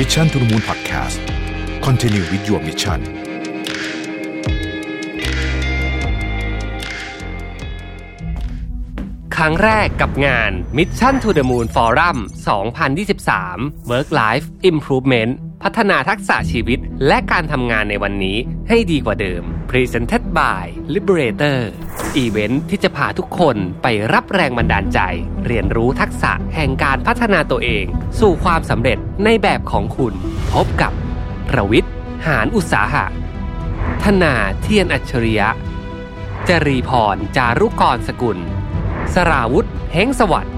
Mission to the Moon Podcast Continue with your missionครั้งแรกกับงาน Mission to the Moon Forum 2023 Work Life Improvement พัฒนาทักษะชีวิตและการทำงานในวันนี้ให้ดีกว่าเดิม Presented by Liberator อีเวนท์ที่จะพาทุกคนไปรับแรงบันดาลใจเรียนรู้ทักษะแห่งการพัฒนาตัวเองสู่ความสำเร็จในแบบของคุณพบกับประวิทย์ หานอุตสาหะธนาเทียนอัจฉริยะจรีพรจารุกรสกุลสราวุธเฮงสวัสดิ์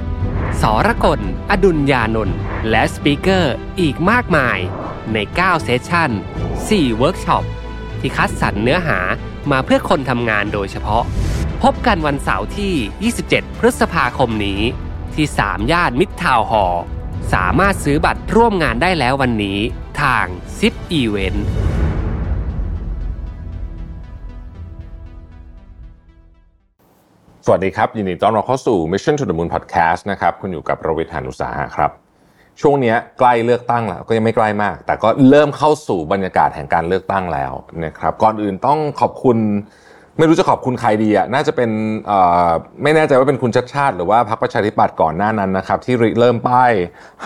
สรกลอดุลยานนท์และสปีกเกอร์อีกมากมายใน9เซสชั่น4เวิร์กช็อปที่คัดสรรเนื้อหามาเพื่อคนทำงานโดยเฉพาะพบกันวันเสาร์ที่27พฤษภาคมนี้ที่3ย่านมิตรทาวน์ฮอลล์สามารถซื้อบัตรร่วมงานได้แล้ววันนี้ทาง 10 eventสวัสดีครับยินดีต้อนรับเข้าสู่ Mission to the Moon Podcast นะครับคุณอยู่กับประวิทย์ หานอุตสาหะครับช่วงนี้ใกล้เลือกตั้งแล้วก็ยังไม่ใกล้มากแต่ก็เริ่มเข้าสู่บรรยากาศแห่งการเลือกตั้งแล้วนะครับก่อนอื่นต้องขอบคุณไม่รู้จะขอบคุณใครดีอ่ะน่าจะเป็นไม่แน่ใจว่าเป็นคุณชัชชาติหรือว่าพรรคประชาธิปัตย์ก่อนหน้านั้นนะครับที่เริ่มป้าย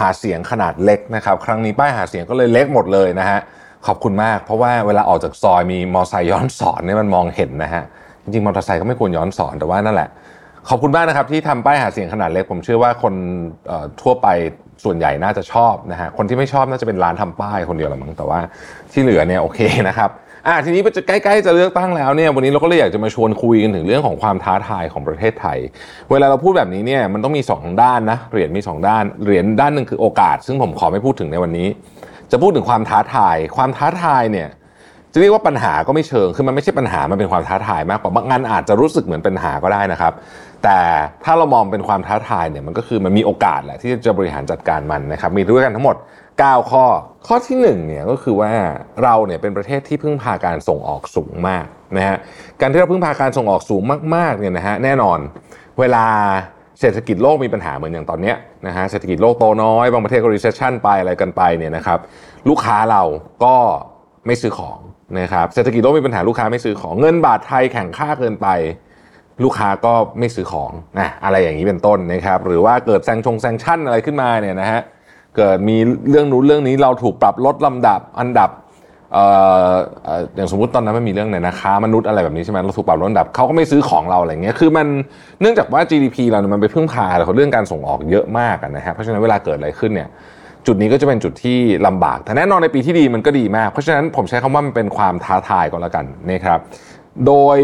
หาเสียงขนาดเล็กนะครับครั้งนี้ป้ายหาเสียงก็เลยเล็กหมดเลยนะฮะขอบคุณมากเพราะว่าเวลาออกจากซอยมีมอไซค์ย้อนสอนเนี่ยมันมองเห็นนะฮะจริงมอเตอร์ไซค์ก็ไม่ควรย้อนสอนแต่ว่านั่นแหละขอบคุณมากนะครับที่ทำป้ายหาเสียงขนาดเล็กผมเชื่อว่าคนทั่วไปส่วนใหญ่น่าจะชอบนะฮะคนที่ไม่ชอบน่าจะเป็นร้านทำป้ายคนเดียวละมั้งแต่ว่าที่เหลือเนี่ยโอเคนะครับทีนี้ใกล้ๆจะเลือกตั้งแล้วเนี่ยวันนี้เราก็เลยอยากจะมาชวนคุยกันถึงเรื่องของความท้าทายของประเทศไทยเวลาเราพูดแบบนี้เนี่ยมันต้องมี2ด้านนะเหรียญมี2ด้านเหรียญด้านนึงคือโอกาสซึ่งผมขอไม่พูดถึงในวันนี้จะพูดถึงความท้าทายเนี่ยจะเรียกว่าปัญหาก็ไม่เชิงคือมันไม่ใช่ปัญหามันเป็นความท้าทายมากกว่าบางงานอาจจะรู้สึกเหมือนปัญหาก็ได้นะครับแต่ถ้าเรามองเป็นความท้าทายเนี่ยมันก็คือมันมีโอกาสแหละที่จะบริหารจัดการมันนะครับมีด้วยกันทั้งหมด9ข้อข้อที่1เนี่ยก็คือว่าเราเนี่ยเป็นประเทศที่พึ่งพาการส่งออกสูงมากนะฮะการที่เราพึ่งพาการส่งออกสูงมากๆเนี่ยนะฮะแน่นอนเวลาเศรษฐกิจโลกมีปัญหาเหมือนอย่างตอนนี้นะฮะเศรษฐกิจโลกโตน้อยบางประเทศก็ recession ไปอะไรกันไปเนี่ยนะครับลูกค้าเราก็ไม่ซื้อของนะครับเศรษฐกิจโลกมีปัญหาลูกค้าไม่ซื้อของเงินบาทไทยแข็งค่าเกินไปลูกค้าก็ไม่ซื้อของอะไรอย่างนี้เป็นต้นนะครับหรือว่าเกิดแซงชั่นอะไรขึ้นมาเนี่ยนะฮะเกิดมีเรื่องนู้นเรื่องนี้เราถูกปรับลดลำดับอันดับอย่างสมมติตอนนั้นมันมีเรื่องไหนนะค้ามนุษย์อะไรแบบนี้ใช่ไหมเราถูกปรับลดลำดับเขาก็ไม่ซื้อของเราอะไรเงี้ยคือมันเนื่องจากว่า GDP เราเนี่ยมันไปพึ่งพาเรื่องการส่งออกเยอะมากนะฮะเพราะฉะนั้นเวลาเกิดอะไรขึ้นเนี่ยจุดนี้ก็จะเป็นจุดที่ลำบากแต่แน่นอนในปีที่ดีมันก็ดีมากเพราะฉะนั้นผมใช้คำว่ามันเป็นความท้าทายก็แล้วกันนะครับโดย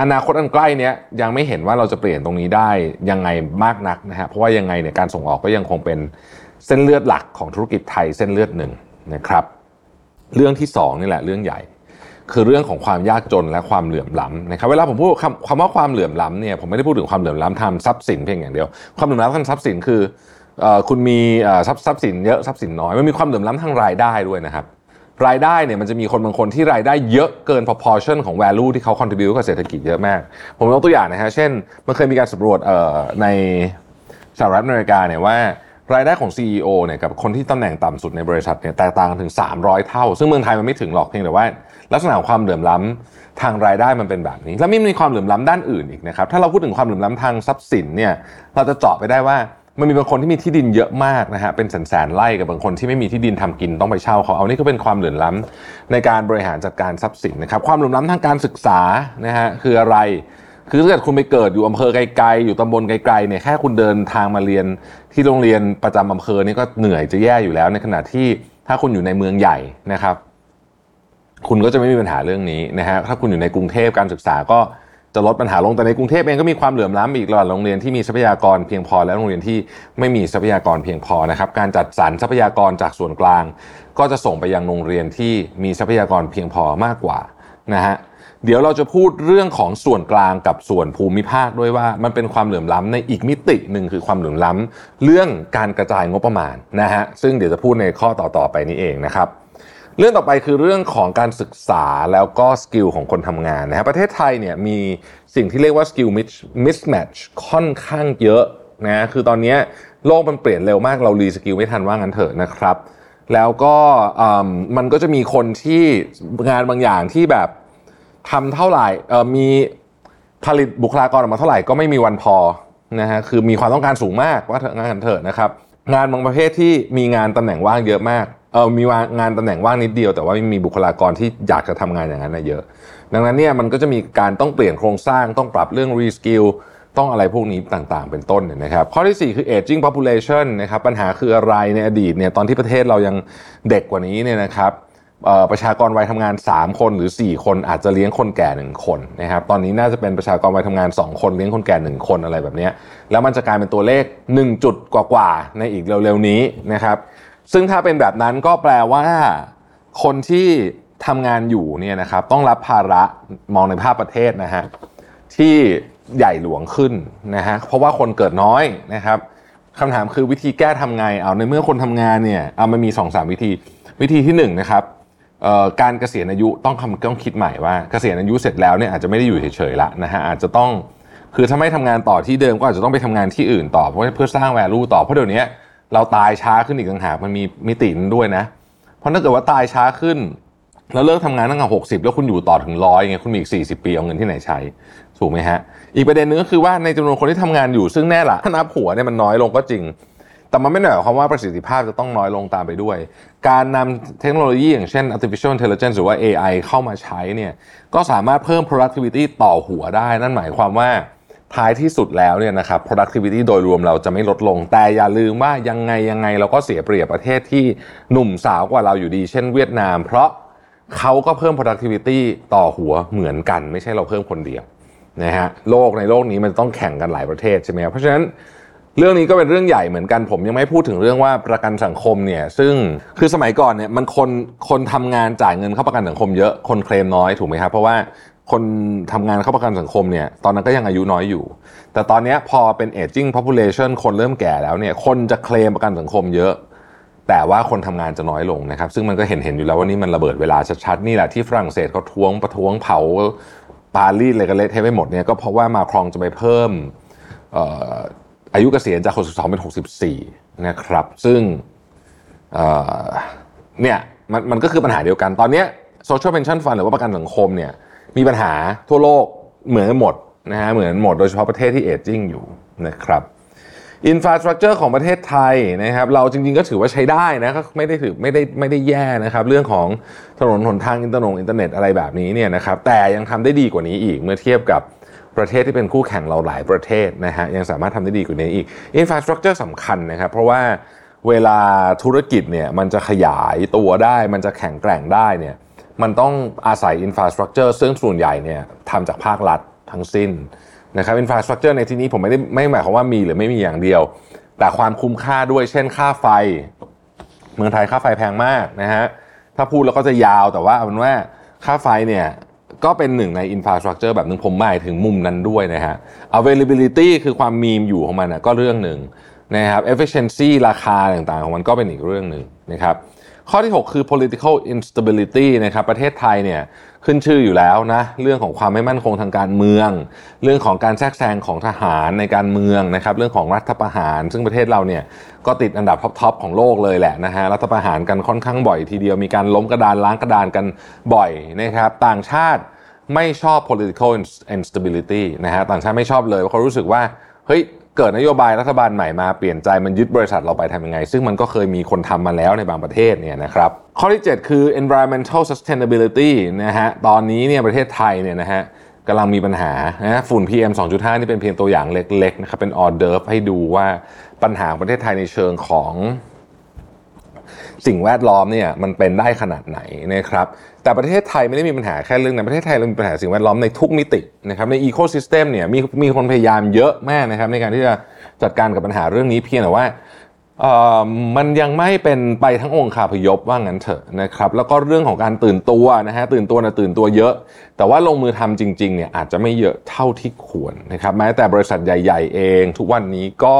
อนาคตอันใกล้เนี้ยยังไม่เห็นว่าเราจะเปลี่ยนตรงนี้ได้ยังไงมากนักนะฮะเพราะว่ายังไงเนี่ยการส่งออกก็ยังคงเป็นเส้นเลือดหลักของธุรกิจไทยเส้นเลือดหนึ่งนะครับเรื่องที่2นี่แหละเรื่องใหญ่คือเรื่องของความยากจนและความเหลื่อมล้ำนะครับเวลาผมพูดคำว่าความเหลื่อมล้ำเนี่ยผมไม่ได้พูดถึงความเหลื่อมล้ำทางทรัพย์สินเพียงอย่างเดียวความเหลื่อมล้ำทางทรัพย์สินคือคุณมีทรัพย์สินเยอะทรัพย์สินน้อยมันมีความเหลื่อมล้ำทางรายได้ด้วยนะครับรายได้เนี่ยมันจะมีคนบางคนที่รายได้เยอะเกิน proportion ของ value ที่เขา contribute กับเศรษฐกิจเยอะมากผมยกตัวอย่างนะฮะเช่นมันเคยมีการสำรวจในสหรัฐอเมริกาเนี่ยว่ารายได้ของ CEO เนี่ยกับคนที่ตำแหน่งต่ำสุดในบริษัทเนี่ยแตกต่างกันถึง300เท่าซึ่งเมืองไทยมันไม่ถึงหรอกเพียงแต่ว่าลักษณะของความเหลื่อมล้ำทางรายได้มันเป็นแบบนี้แล้วมีความเหลื่อมล้ำด้านอื่นอีกนะครับถ้าเราพูดถึงความเหลื่อมล้ำทางทรัพย์สินเนี่ยเราจะเจาะไปได้ว่ามันมีบางคนที่มีที่ดินเยอะมากนะฮะเป็นแสนๆไร่กับบางคนที่ไม่มีที่ดินทำกินต้องไปเช่าเขาเอานี่ก็เป็นความเหลื่อมล้ำในการบริหารจัดการทรัพย์สินนะครับความเหลื่อมล้ำทางการศึกษานะฮะคืออะไรคือถ้าเกิดคุณไปเกิดอยู่อำเภอไกลๆอยู่ตำบลไกลๆเนี่ยแค่คุณเดินทางมาเรียนที่โรงเรียนประจำอำเภอนี่ก็เหนื่อยจะแย่อยู่แล้วในขณะที่ถ้าคุณอยู่ในเมืองใหญ่นะครับคุณก็จะไม่มีปัญหาเรื่องนี้นะฮะถ้าคุณอยู่ในกรุงเทพการศึกษาก็จะลดปัญหาลงแต่ในกรุงเทพเองก็มีความเหลื่อมล้ำอีกระหว่างโรงเรียนที่มีทรัพยากรเพียงพอและโรงเรียนที่ไม่มีทรัพยากรเพียงพอนะครับการจัดสรรทรัพยากรจากส่วนกลางก็จะส่งไปยังโรงเรียนที่มีทรัพยากรเพียงพอมากกว่านะฮะเดี๋ยวเราจะพูดเรื่องของส่วนกลางกับส่วนภูมิภาคด้วยว่ามันเป็นความเหลื่อมล้ำในอีกมิติหนึ่งคือความเหลื่อมล้ำเรื่องการกระจายงบประมาณนะฮะซึ่งเดี๋ยวจะพูดในข้อต่อๆไปนี้เองนะครับเรื่องต่อไปคือเรื่องของการศึกษาแล้วก็สกิลของคนทำงานนะครับประเทศไทยเนี่ยมีสิ่งที่เรียกว่าสกิลมิสแมทช์ค่อนข้างเยอะนะคือตอนนี้โลกมันเปลี่ยนเร็วมากเรารีสกิลไม่ทันว่างั้นเถอะนะครับ แล้วก็มันก็จะมีคนที่งานบางอย่างที่แบบทำเท่าไหร่มีผลิตบุคลากรออกมาเท่าไหร่ก็ไม่มีวันพอนะฮะคือมีความต้องการสูงมากว่างั้นเถอะนะครับงานบางประเภทที่มีงานตำแหน่งว่างเยอะมากมีงานตำแหน่งว่างนิดเดียวแต่ว่าไม่มีบุคลากรที่อยากจะทำงานอย่างนั้นเยอะดังนั้นเนี่ยมันก็จะมีการต้องเปลี่ยนโครงสร้างต้องปรับเรื่องรีสกิลต้องอะไรพวกนี้ต่างๆเป็นต้นนะครับข้อที่4คือ aging population นะครับปัญหาคืออะไรในอดีตเนี่ยตอนที่ประเทศเรายังเด็กกว่านี้เนี่ยนะครับประชากรวัยทำงาน3คนหรือ4คนอาจจะเลี้ยงคนแก่1คนนะครับตอนนี้น่าจะเป็นประชากรวัยทำงาน2คนเลี้ยงคนแก่1คนอะไรแบบนี้แล้วมันจะกลายเป็นตัวเลข1จุดกว่าๆในอีกเร็วๆนี้นะครับซึ่งถ้าเป็นแบบนั้นก็แปลว่าคนที่ทำงานอยู่เนี่ยนะครับต้องรับภาระมองในภาพประเทศนะฮะที่ใหญ่หลวงขึ้นนะฮะเพราะว่าคนเกิดน้อยนะครับคำถามคือวิธีแก้ทำไงเอาในเมื่อคนทำงานเนี่ยมันมี 2-3 วิธีที่1นะครับการเกษียณอายุต้องคิดใหม่ว่าเกษียณอายุเสร็จแล้วเนี่ยอาจจะไม่ได้อยู่เฉยๆละนะฮะอาจจะต้องคือถ้าไม่ทำงานต่อที่เดิมก็อาจจะต้องไปทำงานที่อื่นต่อเพื่อสร้าง value ต่อเพราะเดี๋ยวนี้เราตายช้าขึ้นอีกต่างหากมันมีมิตินั้นด้วยนะเพราะถ้าเกิดว่าตายช้าขึ้นแล้วเลิกทำงานตั้งแต่60แล้วคุณอยู่ต่อถึง100ไงคุณมีอีก40ปีเอาเงินที่ไหนใช้ถูกไหมฮะอีกประเด็นนึงก็คือว่าในจำนวนคนที่ทำงานอยู่ซึ่งแน่ละนับหัวเนี่ยมันน้อยลงก็จริงแต่มันไม่หน่อยความว่าประสิทธิภาพจะต้องน้อยลงตามไปด้วยการนำเทคโนโลยีอย่างเช่น artificial intelligence หรือว่า AI เข้ามาใช้เนี่ยก็สามารถเพิ่ม productivity ต่อหัวได้นั่นหมายความว่าท้ายที่สุดแล้วเนี่ยนะครับ productivity โดยรวมเราจะไม่ลดลงแต่อย่าลืมว่ายังไงเราก็เสียเปรียบประเทศที่หนุ่มสาวกว่าเราอยู่ดีเช่นเวียดนามเพราะเขาก็เพิ่ม productivity ต่อหัวเหมือนกันไม่ใช่เราเพิ่มคนเดียวนะฮะในโลกนี้มันต้องแข่งกันหลายประเทศใช่ไหมครับเพราะฉะนั้นเรื่องนี้ก็เป็นเรื่องใหญ่เหมือนกันผมยังไม่พูดถึงเรื่องว่าประกันสังคมเนี่ยซึ่งคือสมัยก่อนเนี่ยมันคนทำงานจ่ายเงินเข้าประกันสังคมเยอะคนเคลมน้อยถูกไหมครับเพราะว่าคนทำงานเข้าประกันสังคมเนี่ยตอนนั้นก็ยังอายุน้อยอยู่แต่ตอนนี้พอเป็น aging population คนเริ่มแก่แล้วเนี่ยคนจะเคลมประกันสังคมเยอะแต่ว่าคนทำงานจะน้อยลงนะครับซึ่งมันก็เห็นอยู่แล้วว่านี่มันระเบิดเวลาชัดๆนี่แหละที่ฝรั่งเศสเขาประท้วงเผาปารีสอะไรกันเละเทะไปหมดเนี่ยก็เพราะว่ามาครองจะไปเพิ่มอายุเกษียณจาก62เป็น64นะครับซึ่งเนี่ยมันก็คือปัญหาเดียวกันตอนนี้ Social Pension Fund หรือว่าประกันสังคมเนี่ยมีปัญหาทั่วโลกเหมือนกันหมดนะฮะเหมือนหมดโดยเฉพาะประเทศที่เอจจิ้งอยู่นะครับ Infrastructure ของประเทศไทยนะครับเราจริงๆก็ถือว่าใช้ได้นะก็ไม่ได้แย่นะครับเรื่องของถนนหนทางอินเทอร์เน็ตอะไรแบบนี้เนี่ยนะครับแต่ยังทำได้ดีกว่านี้อีกเมื่อเทียบกับประเทศที่เป็นคู่แข่งเราหลายประเทศนะฮะยังสามารถทำได้ดีกว่านี้อีก Infrastructure สำคัญนะครับเพราะว่าเวลาธุรกิจเนี่ยมันจะขยายตัวได้มันจะแข็งแกร่งได้เนี่ยมันต้องอาศัย Infrastructure ซึ่งส่วนใหญ่เนี่ยทำจากภาครัฐทั้งสิ้นนะครับ Infrastructure ในที่นี้ผมไม่หมายความว่ามีหรือไม่มีอย่างเดียวแต่ความคุ้มค่าด้วยเช่นค่าไฟเมืองไทยค่าไฟแพงมากนะฮะถ้าพูดแล้วก็จะยาวแต่ว่าเอาเป็นว่าค่าไฟเนี่ยก็เป็นหนึ่งใน infrastructure แบบนึงผมหมายถึงมุมนั้นด้วยนะฮะ availability คือความมีอยู่ของมันนะก็เรื่องหนึ่งนะครับ efficiency ราคาต่างๆของมันก็เป็นอีกเรื่องหนึ่งนะครับข้อที่6คือ political instability นะครับประเทศไทยเนี่ยขึ้นชื่ออยู่แล้วนะเรื่องของความไม่มั่นคงทางการเมืองเรื่องของการแทรกแซงของทหารในการเมืองนะครับเรื่องของรัฐประหารซึ่งประเทศเราเนี่ยก็ติดอันดับท็อปๆของโลกเลยแหละนะฮะรัฐประหารกันค่อนข้างบ่อยทีเดียวมีการล้มกระดานล้างกระดานกันบ่อยนะครับต่างชาติไม่ชอบ political instability นะฮะต่างชาติไม่ชอบเลยเขารู้สึกว่าเฮ้ยเกิดนโยบายรัฐบาลใหม่มาเปลี่ยนใจมันยึดบริษัทเราไปทำยังไงซึ่งมันก็เคยมีคนทำมาแล้วในบางประเทศเนี่ยนะครับข้อที่7คือ environmental sustainability นะฮะตอนนี้เนี่ยประเทศไทยเนี่ยนะฮะกำลังมีปัญหานะฝุ่น PM 2.5 นี่เป็นเพียงตัวอย่างเล็กๆนะครับเป็นออเดิร์ฟให้ดูว่าปัญหาของประเทศไทยในเชิงของสิ่งแวดล้อมเนี่ยมันเป็นได้ขนาดไหนนะครับแต่ประเทศไทยไม่ได้มีปัญหาแค่เรื่องนั้นประเทศไทยเรามีปัญหาสิ่งแวดล้อมในทุกมิตินะครับในอีโคซิสเต็มเนี่ยมีคนพยายามเยอะมากนะครับในการที่จะจัดการกับปัญหาเรื่องนี้เพียงแต่ว่ามันยังไม่เป็นไปทั้งองคาพยพว่างั้นเถอะนะครับแล้วก็เรื่องของการตื่นตัวนะฮะตื่นตัวเยอะแต่ว่าลงมือทำจริงๆเนี่ยอาจจะไม่เยอะเท่าที่ควรนะครับแม้แต่บริษัทใหญ่ๆเองทุกวันนี้ก็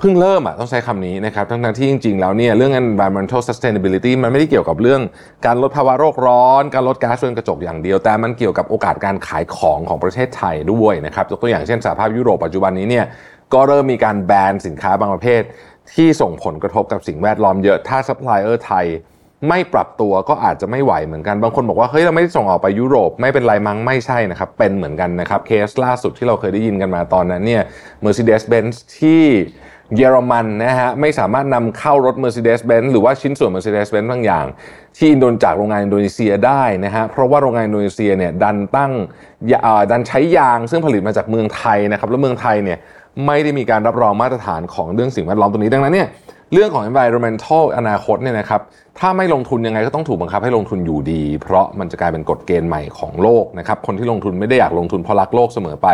เพิ่งเริ่มอ่ะต้องใช้คำนี้นะครับทั้งที่จริงๆแล้วเนี่ยเรื่อง environmental sustainability มันไม่ได้เกี่ยวกับเรื่องการลดภาวะโลกร้อนการลดก๊าซเรือนกระจกอย่างเดียวแต่มันเกี่ยวกับโอกาสการขายของประเทศไทยด้วยนะครับยกตัวอย่างเช่นสหภาพยุโรปปัจจุบันนี้เนี่ยก็เริ่มมีการแบนสินค้าบางประเภท ที่ส่งผลกระทบกับสิ่งแวดล้อมเยอะถ้าซัพพลายเออร์ไทยไม่ปรับตัวก็อาจจะไม่ไหวเหมือนกันบางคนบอกว่าเฮ้ยเราไม่ได้ส่งออกไปยุโรปไม่เป็นไรมั้งไม่ใช่นะครับเป็นเหมือนกันนะครับเคสล่าสุดที่เราเคยได้ยินกันมาตอนนั้นเนี่ย Mercedes-Benz ที่เยอรมันนะฮะไม่สามารถนำเข้ารถ Mercedes-Benz หรือว่าชิ้นส่วน Mercedes-Benz บางอย่างที่อินโดจากโรงงานอินโดนีเซียได้นะฮะเพราะว่าโรงงานอินโดนีเซียเนี่ยดันใช้ยางซึ่งผลิตมาจากเมืองไทยนะครับแล้วเมืองไทยเนี่ยไม่ได้มีการรับรองมาตรฐานของเรื่องสิ่งแวดล้อมตรงนี้ดังนั้นเนี่ยเรื่องของ environmental อนาคตเนี่ยนะครับถ้าไม่ลงทุนยังไงก็ต้องถูกบังคับให้ลงทุนอยู่ดีเพราะมันจะกลายเป็นกฎเกณฑ์ใหม่ของโลกนะครับคนที่ลงทุนไม่ได้อยากลงทุนเพราะรักโลกเสมอไป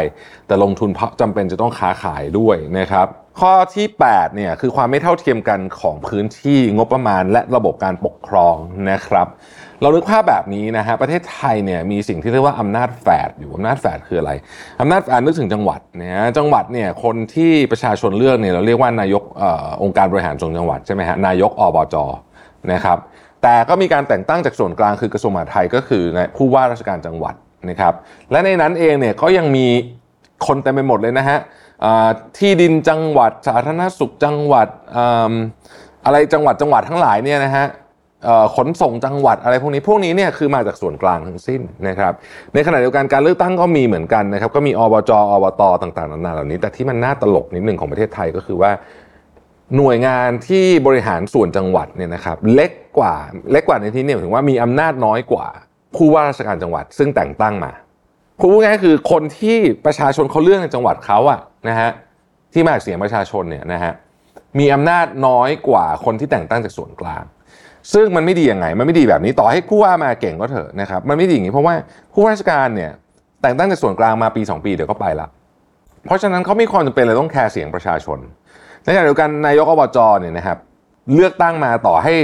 แต่ลงทุนเพราะจำเป็นจะต้องค้าขายด้วยนะครับข้อที่8เนี่ยคือความไม่เท่าเทียมกันของพื้นที่งบประมาณและระบบการปกครองนะครับเรานึกภาพแบบนี้นะฮะประเทศไทยเนี่ยมีสิ่งที่เรียกว่าอำนาจแฝดอยู่อำนาจแฝดคืออะไรอำนาจแฝดนึกถึงจังหวัดเนี่ยจังหวัดเนี่ยคนที่ประชาชนเลือกเนี่ยเราเรียกว่านายกองค์การบริหารส่วนจังหวัดใช่ไหมฮะนายกอบจ.นะครับแต่ก็มีการแต่งตั้งจากส่วนกลางคือกระทรวงมหาดไทยก็คือผู้ว่าราชการจังหวัดนะครับและในนั้นเองเนี่ยก็ยังมีคนเต็มไปหมดเลยนะฮะที่ดินจังหวัดสาธารณสุขจังหวัดอะไรจังหวัดทั้งหลายเนี่ยนะฮะขนส่งจังหวัดอะไรพวกนี้เนี่ยคือมาจากส่วนกลางทั้งสิ้นนะครับในขณะเดียวกันการเลือกตั้งก็มีเหมือนกันนะครับก็มีอบจอบตต่างๆนานาเหล่านี้แต่ที่มันน่าตลกนิดนึงของประเทศไทยก็คือว่าหน่วยงานที่บริหารส่วนจังหวัดเนี่ยนะครับเล็กกว่าในที่นี้ถึงว่ามีอำนาจน้อยกว่าผู้ว่าราชการจังหวัดซึ่งแต่งตั้งมาพูดง่ายๆคือคนที่ประชาชนเขาเลือกในจังหวัดเขาอะนะฮะที่มาจากเสียงประชาชนเนี่ยนะฮะมีอำนาจน้อยกว่าคนที่แต่งตั้งจากส่วนกลางซึ่งมันไม่ดียังไงมันไม่ดีแบบนี้ต่อให้ผู้ว่ามาเก่งก็เถอะนะครับมันไม่ดีอย่างนี้เพราะว่าผู้ราชการเนี่ยแต่งตั้งจากส่วนกลางมาปี2ปีเดี๋ยวก็ไปละเพราะฉะนั้นเขาไม่ความจำเป็นเลยต้องแคร์เสียงประชาชนในขณะเดียวกันนายกอบจเนี่ยนะครับเลือกตั้งมาต่อให้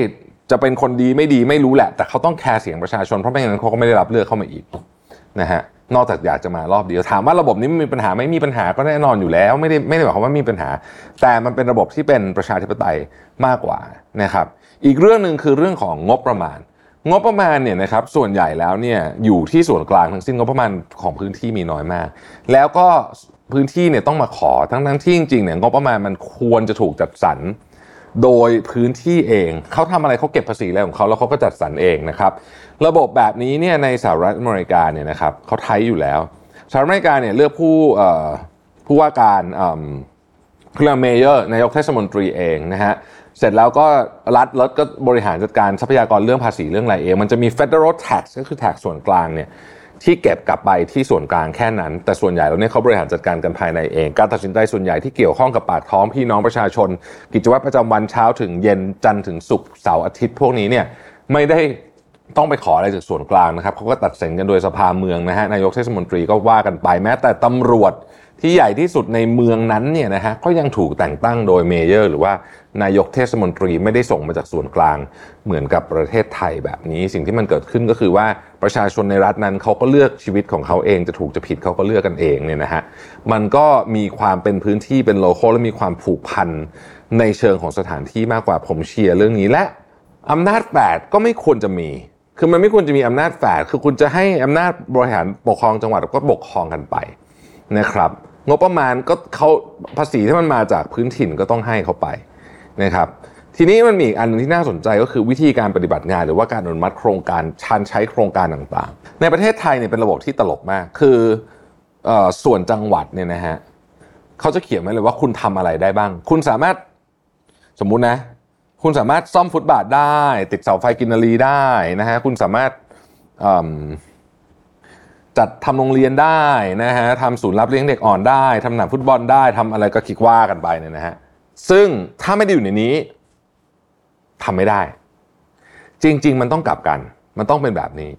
จะเป็นคนดีไม่ดีไม่รู้แหละแต่เขาต้องแคร์เสียงประชาชนเพราะไม่งั้นเขาก็ไม่ได้รับเลือกเข้ามาอีกนะฮะนอกจากอยากจะมารอบเดียวถามว่าระบบนี้มีปัญหาไหมมีปัญหาก็แน่นอนอยู่แล้วไม่ได้หมายความว่ามีปัญหาแต่มันเป็นระบบที่เป็นประชาธิปไตยมากกว่านะครับอีกเรื่องนึงคือเรื่องของงบประมาณเนี่ยนะครับส่วนใหญ่แล้วเนี่ยอยู่ที่ส่วนกลางทั้งสิ้นงบประมาณของพื้นที่มีน้อยมากแล้วก็พื้นที่เนี่ยต้องมาขอทั้งที่จริงๆเนี่ยงบประมาณมันควรจะถูกจัดสรรโดยพื้นที่เองเขาทำอะไรเขาเก็บภาษีอะไรของเขาแล้วเขาก็จัดสรรเองนะครับระบบแบบนี้เนี่ยในสหรัฐอเมริกาเนี่ยนะครับเขาใช้อยู่แล้วสหรัฐอเมริกาเนี่ยเลือกผู้ว่าการคือเมเยอร์นายกเทศมนตรีเองนะฮะเสร็จแล้วก็รัฐก็บริหารจัดการทรัพยากรเรื่องภาษีเรื่องอะไรเองมันจะมี Federal Tax ก็คือ tax ส่วนกลางเนี่ยที่เก็บกลับไปที่ส่วนกลางแค่นั้นแต่ส่วนใหญ่แล้วเนี่ยเขาบริหารจัดการกันภายในเองการตัดสินใจส่วนใหญ่ที่เกี่ยวข้องกับปากท้องพี่น้องประชาชนกิจวัตรประจำวันเช้าถึงเย็นจันทร์ถึงศุกร์เสาร์อาทิตย์พวกนี้เนี่ยไม่ได้ต้องไปขออะไรจากส่วนกลางนะครับเขาก็ตัดสินกันโดยสภาเมืองนะฮะนายกเทศมนตรีก็ว่ากันไปแม้แต่ตำรวจที่ใหญ่ที่สุดในเมืองนั้นเนี่ยนะฮะก็ยังถูกแต่งตั้งโดยเมเยอร์หรือว่านายกเทศมนตรีไม่ได้ส่งมาจากส่วนกลางเหมือนกับประเทศไทยแบบนี้สิ่งที่มันเกิดขึ้นก็คือว่าประชาชนในรัฐนั้นเขาก็เลือกชีวิตของเขาเองจะถูกจะผิดเขาก็เลือกกันเองเนี่ยนะฮะมันก็มีความเป็นพื้นที่เป็นโลคอลและมีความผูกพันในเชิงของสถานที่มากกว่าผมเชียร์เรื่องนี้และอำนาจแฝดก็ไม่ควรจะมีคือมันไม่ควรจะมีอำนาจแฝดคือคุณจะให้อำนาจบริหารปกครองจังหวัดก็ปกครองกันไปนะครับงบประมาณก็เขาภาษีที่มันมาจากพื้นถิ่นก็ต้องให้เขาไปนะครับทีนี้มันมีอีกอันนึงที่น่าสนใจก็คือวิธีการปฏิบัติงานหรือว่าการอนุมัติโครงการการใช้โครงการต่างๆในประเทศไทยเนี่ยเป็นระบบที่ตลกมากคือส่วนจังหวัดเนี่ยนะฮะเขาจะเขียนไว้เลยว่าคุณทำอะไรได้บ้างคุณสามารถสมมุตินะคุณสามารถซ่อมฟุตบาทได้ติดเสาไฟกินรีได้นะฮะคุณสามารถจัดทำโรงเรียนได้นะฮะทำศูนย์รับเลี้ยงเด็กอ่อนได้ทำสนามฟุตบอลได้ทำอะไรก็คิดว่ากันไปเนี่ยนะฮะซึ่งถ้าไม่ได้อยู่ในนี้ทำไม่ได้จริงๆมันต้องกลับกันมันต้องเป็นแบบนี้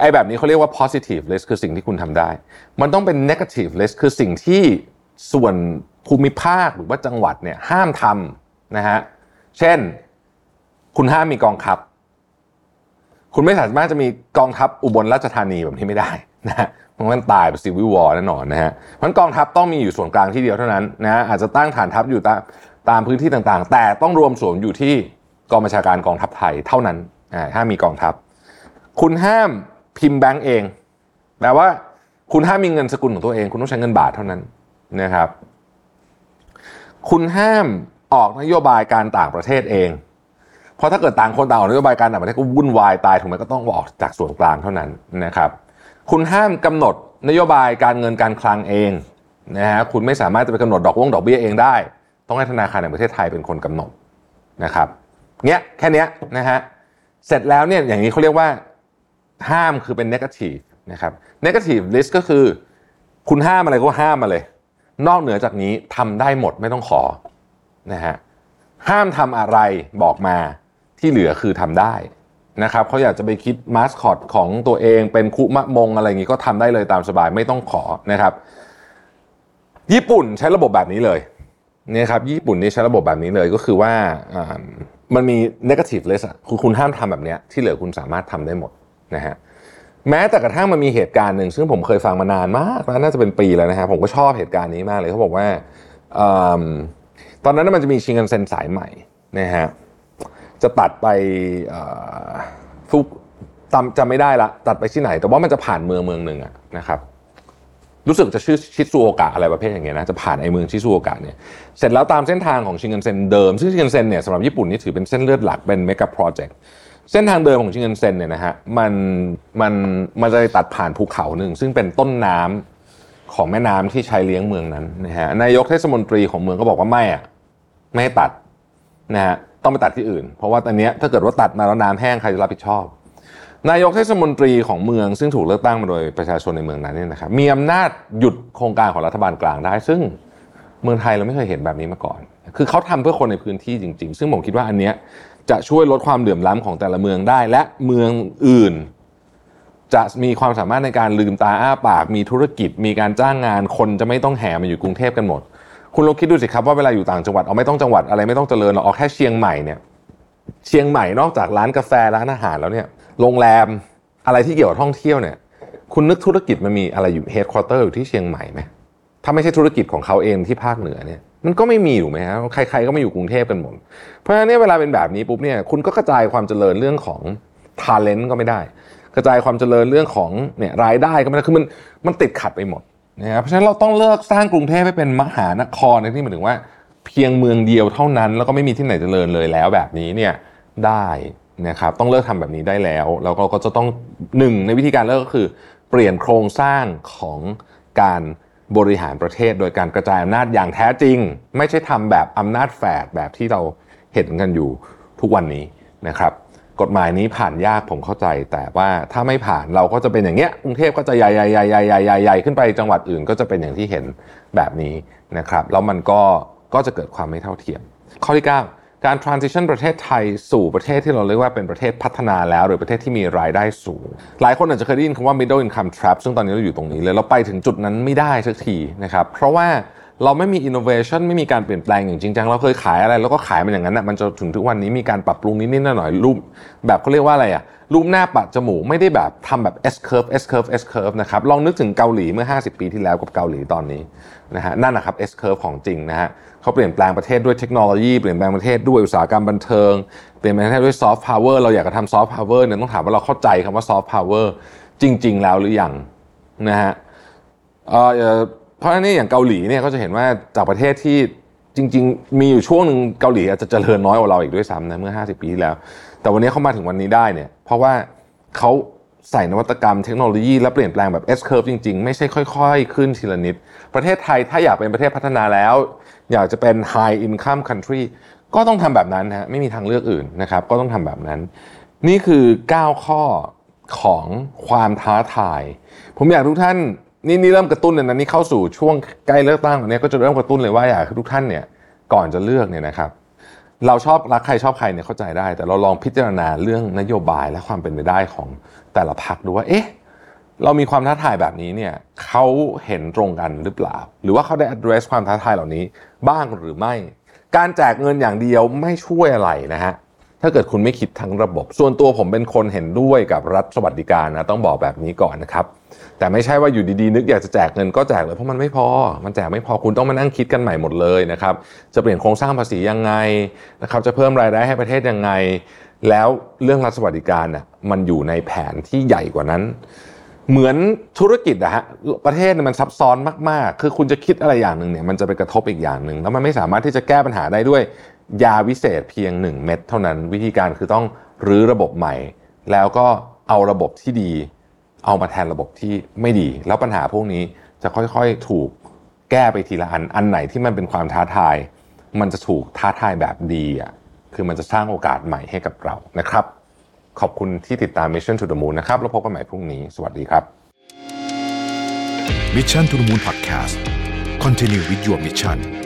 ไอ้แบบนี้เขาเรียกว่า positive list คือสิ่งที่คุณทำได้มันต้องเป็น negative list คือสิ่งที่ส่วนภูมิภาคหรือว่าจังหวัดเนี่ยห้ามทำนะฮะเช่นคุณห้ามมีกองทัพคุณไม่สามารถจะมีกองทัพอุบลราชธานีแบบนี้ไม่ได้นะฮะมันตายเป็น Civil War แน่นอนนะฮะเพราะกองทัพต้องมีอยู่ส่วนกลางที่เดียวเท่านั้นนะอาจจะตั้งฐานทัพอยู่ตามพื้นที่ต่างๆแต่ต้องรวมศูนย์อยู่ที่กองบัญชาการกองทัพไทยเท่านั้นห้ามมีกองทัพคุณห้ามพิมพ์แบงก์เองแปลว่าคุณห้ามมีเงินสกุลของตัวเองคุณต้องใช้เงินบาทเท่านั้นนะครับคุณห้าม ออกนโยบายการต่างประเทศเองเพราะถ้าเกิดต่างคนต่างออกนโยบายการต่างประเทศก็วุ่นวายตายถูกไหมก็ต้องออกจากส่วนกลางเท่านั้นนะครับคุณห้ามกำหนดนโยบายการเงินการคลังเองนะฮะคุณไม่สามารถจะไปกำหนดดอกเบี้ยเองได้ต้องให้ธนาคารแห่งประเทศไทยเป็นคนกำหนดนะครับเนี้ยแค่เนี้ยนะฮะเสร็จแล้วเนี่ยอย่างนี้เขาเรียกว่าห้ามคือเป็น negative นะครับ negative list ก็คือคุณห้ามอะไรก็ห้ามมาเลยนอกเหนือจากนี้ทำได้หมดไม่ต้องขอนะฮะห้ามทำอะไรบอกมาที่เหลือคือทำได้นะครับเขาอยากจะไปคิดมาสคอตของตัวเองเป็นคุมะมงอะไรอย่างนี้ก็ทำได้เลยตามสบายไม่ต้องขอนะครับญี่ปุ่นใช้ระบบแบบนี้เลยนี่ครับญี่ปุ่นนี่ใช้ระบบแบบนี้เลยก็คือว่ามันมี negative list คุณห้ามทำแบบนี้ที่เหลือคุณสามารถทำได้หมดนะฮะแม้แต่กระทั่งมันมีเหตุการณ์หนึ่งซึ่งผมเคยฟังมานานมากแล้วน่าจะเป็นปีแล้วนะฮะผมก็ชอบเหตุการณ์นี้มากเลยเขาบอกว่าตอนนั้นมันจะมีชินคันเซ็นสายใหม่นะฮะจะตัดไปฟุกจำไม่ได้ละตัดไปที่ไหนแต่ว่ามันจะผ่านเมืองหนึ่งอะนะครับรู้สึกจะชื่อชิซูโอกะอะไรประเภทอย่างเงี้ยนะจะผ่านไอ้เมืองชิซูโอกะเนี่ยเสร็จแล้วตามเส้นทางของชินคันเซ็นเดิมซึ่งชินคันเซ็นเนี่ยสำหรับญี่ปุ่นนี่ถือเป็นเส้นเลือดหลักเป็นเมกะโปรเจกต์เส้นทางเดิมของชินคันเซ็นเนี่ยนะฮะมันจะตัดผ่านภูเขาหนึ่งซึ่งเป็นต้นน้ำของแม่น้ำที่ใช้เลี้ยงเมืองนั้นนะฮะนายกเทศมนตรีของเมืองก็บอกว่าไม่ให้ตัดนะฮะต้องไปตัดที่อื่นเพราะว่าตอนนี้ถ้าเกิดว่าตัดมาแล้วน้ำแห้งใครจะรับผิดชอบนายกเทศมนตรีของเมืองซึ่งถูกเลือกตั้งมาโดยประชาชนในเมืองนั้นเนี่ยนะครับมีอำนาจหยุดโครงการของรัฐบาลกลางได้ซึ่งเมืองไทยเราไม่เคยเห็นแบบนี้มาก่อนคือเขาทำเพื่อคนในพื้นที่จริงๆซึ่งผมคิดว่าอันเนี้ยจะช่วยลดความเหลื่อมล้ำของแต่ละเมืองได้และเมืองอื่นจะมีความสามารถในการลืมตาอ้าปากมีธุรกิจมีการจ้างงานคนจะไม่ต้องแห่มาอยู่กรุงเทพกันหมดคุณลองคิดดูสิครับว่าเวลาอยู่ต่างจังหวัดเอาไม่ต้องจังหวัดอะไรไม่ต้องเจริญหรอกเอาแค่เชียงใหม่เนี่ยเชียงใหม่นอกจากร้านกาแฟร้านอาหารแล้วเนี่ยโรงแรมอะไรที่เกี่ยวกับท่องเที่ยวเนี่ยคุณนึกธุรกิจมันมีอะไรอยู่เฮดควอเตอร์อยู่ที่เชียงใหม่ไหมถ้าไม่ใช่ธุรกิจของเขาเองที่ภาคเหนือเนี่ยมันก็ไม่มีถูกไหมฮะใครๆก็ไม่อยู่กรุงเทพกันหมดเพราะฉะนั้นเนี่ยเวลาเป็นแบบนี้ปุ๊บเนี่ยคุณก็กระจายความเจริญเรื่องของ talent ก็ไม่ได้กระจายความเจริญเรื่องของเนี่ยรายได้ก็ไม่ได้คือมันติดขัดไปหมดนะครับเพราะฉะนั้นเราต้องเลิกสร้างกรุงเทพให้เป็นมหานครที่หมายถึงว่าเพียงเมืองเดียวเท่านั้นแล้วก็ไม่มีที่ไหนเจริญเลยแล้วแบบนี้เนี่ยได้นะครับต้องเลิกทำแบบนี้ได้แล้วแล้วก็จะต้องหนึ่งในวิธีการเลิกก็คือเปลี่ยนโครงสร้างของการบริหารประเทศโดยการกระจายอำนาจอย่างแท้จริงไม่ใช่ทำแบบอำนาจแฝดแบบที่เราเห็นกันอยู่ทุกวันนี้นะครับกฎหมายนี้ผ่านยากผมเข้าใจแต่ว่าถ้าไม่ผ่านเราก็จะเป็นอย่างเงี้ยกรุงเทพก็จะใหญ่ๆๆๆๆขึ้นไปจังหวัดอื่นก็จะเป็นอย่างที่เห็นแบบนี้นะครับแล้วมันก็จะเกิดความไม่เท่าเทียมข้อที่9การ transition ประเทศไทยสู่ประเทศที่เราเรียกว่าเป็นประเทศพัฒนาแล้วหรือประเทศที่มีรายได้สูงหลายคนอาจจะเคยได้ยินคำว่า middle income trap ซึ่งตอนนี้เราอยู่ตรงนี้เลยเราไปถึงจุดนั้นไม่ได้สักทีนะครับเพราะว่าเราไม่มี innovation ไม่มีการเปลี่ยนแปลงอย่างจริงจังเราเคยขายอะไรแล้วก็ขายมันอย่างนั้นน่ะมันจนถึงทุกวันนี้มีการปรับปรุงนิดๆหน่อยๆรูปแบบเขาเรียกว่าอะไรอ่ะรูปหน้าปะจมูกไม่ได้แบบทำแบบ S curve S curve S curve นะครับลองนึกถึงเกาหลีเมื่อ50ปีที่แล้วกับเกาหลีตอนนี้นะฮะนั่นนะครับ S curve ของจริงนะฮะเขาเปลี่ยนแปลงประเทศด้วยเทคโนโลยีเปลี่ยนแปลงประเทศด้วยอุตสาหกรรมบันเทิงเปลี่ยนแปลงประเทศด้วย soft power เราอยากจะทำ soft power เนี่ยต้องถามว่าเราเข้าใจคำว่า soft power จริงๆแล้วหรือยังนะฮะเพราะฉะนั้นอย่างเกาหลีเนี่ยก็จะเห็นว่าจากประเทศที่จริงๆมีอยู่ช่วงนึงเกาหลีอาจจะเจริญน้อยกว่าเราอีกด้วยซ้ำนะเมื่อ50ปีที่แล้วแต่วันนี้เขามาถึงวันนี้ได้เนี่ยเพราะว่าเขาใส่นวัตกรรมเทคโนโลยีและเปลี่ยนแปลงแบบ S curve จริงๆไม่ใช่ค่อยๆขึ้นทีละนิดประเทศไทยถ้าอยากเป็นประเทศพัฒนาแล้วอยากจะเป็น high income country ก็ต้องทำแบบนั้นฮะไม่มีทางเลือกอื่นนะครับก็ต้องทำแบบนั้นนี่คือ9ข้อของความท้าทายผมอยากทุกท่านนี่เริ่มกระตุ้นเลยนะนี่เข้าสู่ช่วงใกล้เลือกตั้งเนี่ยก็จะเริ่มกระตุ้นเลยว่าอยากให้ทุกท่านเนี่ยก่อนจะเลือกเนี่ยนะครับเราชอบรักใครชอบใครเนี่ยเข้าใจได้แต่เราลองพิจารณาเรื่องนโยบายและความเป็นไปได้ของแต่ละพรรคดูว่าเอ๊ะเรามีความท้าทายแบบนี้เนี่ยเขาเห็นตรงกันหรือเปล่าหรือว่าเขาได้ address ความท้าทายเหล่านี้บ้างหรือไม่การแจกเงินอย่างเดียวไม่ช่วยอะไรนะฮะถ้าเกิดคุณไม่คิดทั้งระบบส่วนตัวผมเป็นคนเห็นด้วยกับรัฐสวัสดิการนะต้องบอกแบบนี้ก่อนนะครับแต่ไม่ใช่ว่าอยู่ดีๆนึกอยากจะแจกเงินก็แจกเลยเพราะมันไม่พอมันแจกไม่พอคุณต้องมานั่งคิดกันใหม่หมดเลยนะครับจะเปลี่ยนโครงสร้างภาษียังไงนะครับจะเพิ่มรายได้ให้ประเทศยังไงแล้วเรื่องรัฐสวัสดิการน่ะมันอยู่ในแผนที่ใหญ่กว่านั้นเหมือนธุรกิจนะฮะประเทศมันซับซ้อนมากๆคือคุณจะคิดอะไรอย่างนึงเนี่ยมันจะไปกระทบอีกอย่างนึงแล้วมันไม่สามารถที่จะแก้ปัญหาได้ด้วย ยาวิเศษเพียง1เม็ดเท่านั้นวิธีการคือต้องรื้อระบบใหม่แล้วก็เอาระบบที่ดีเอามาแทนระบบที่ไม่ดีแล้วปัญหาพวกนี้จะค่อยๆถูกแก้ไปทีละอันอันไหนที่มันเป็นความท้าทายมันจะถูกท้าทายแบบดีอ่ะคือมันจะสร้างโอกาสใหม่ให้กับเรานะครับขอบคุณที่ติดตาม Mission to the Moon นะครับแล้วพบกันใหม่พรุ่งนี้สวัสดีครับ Mission to the Moon Podcast Continue with your mission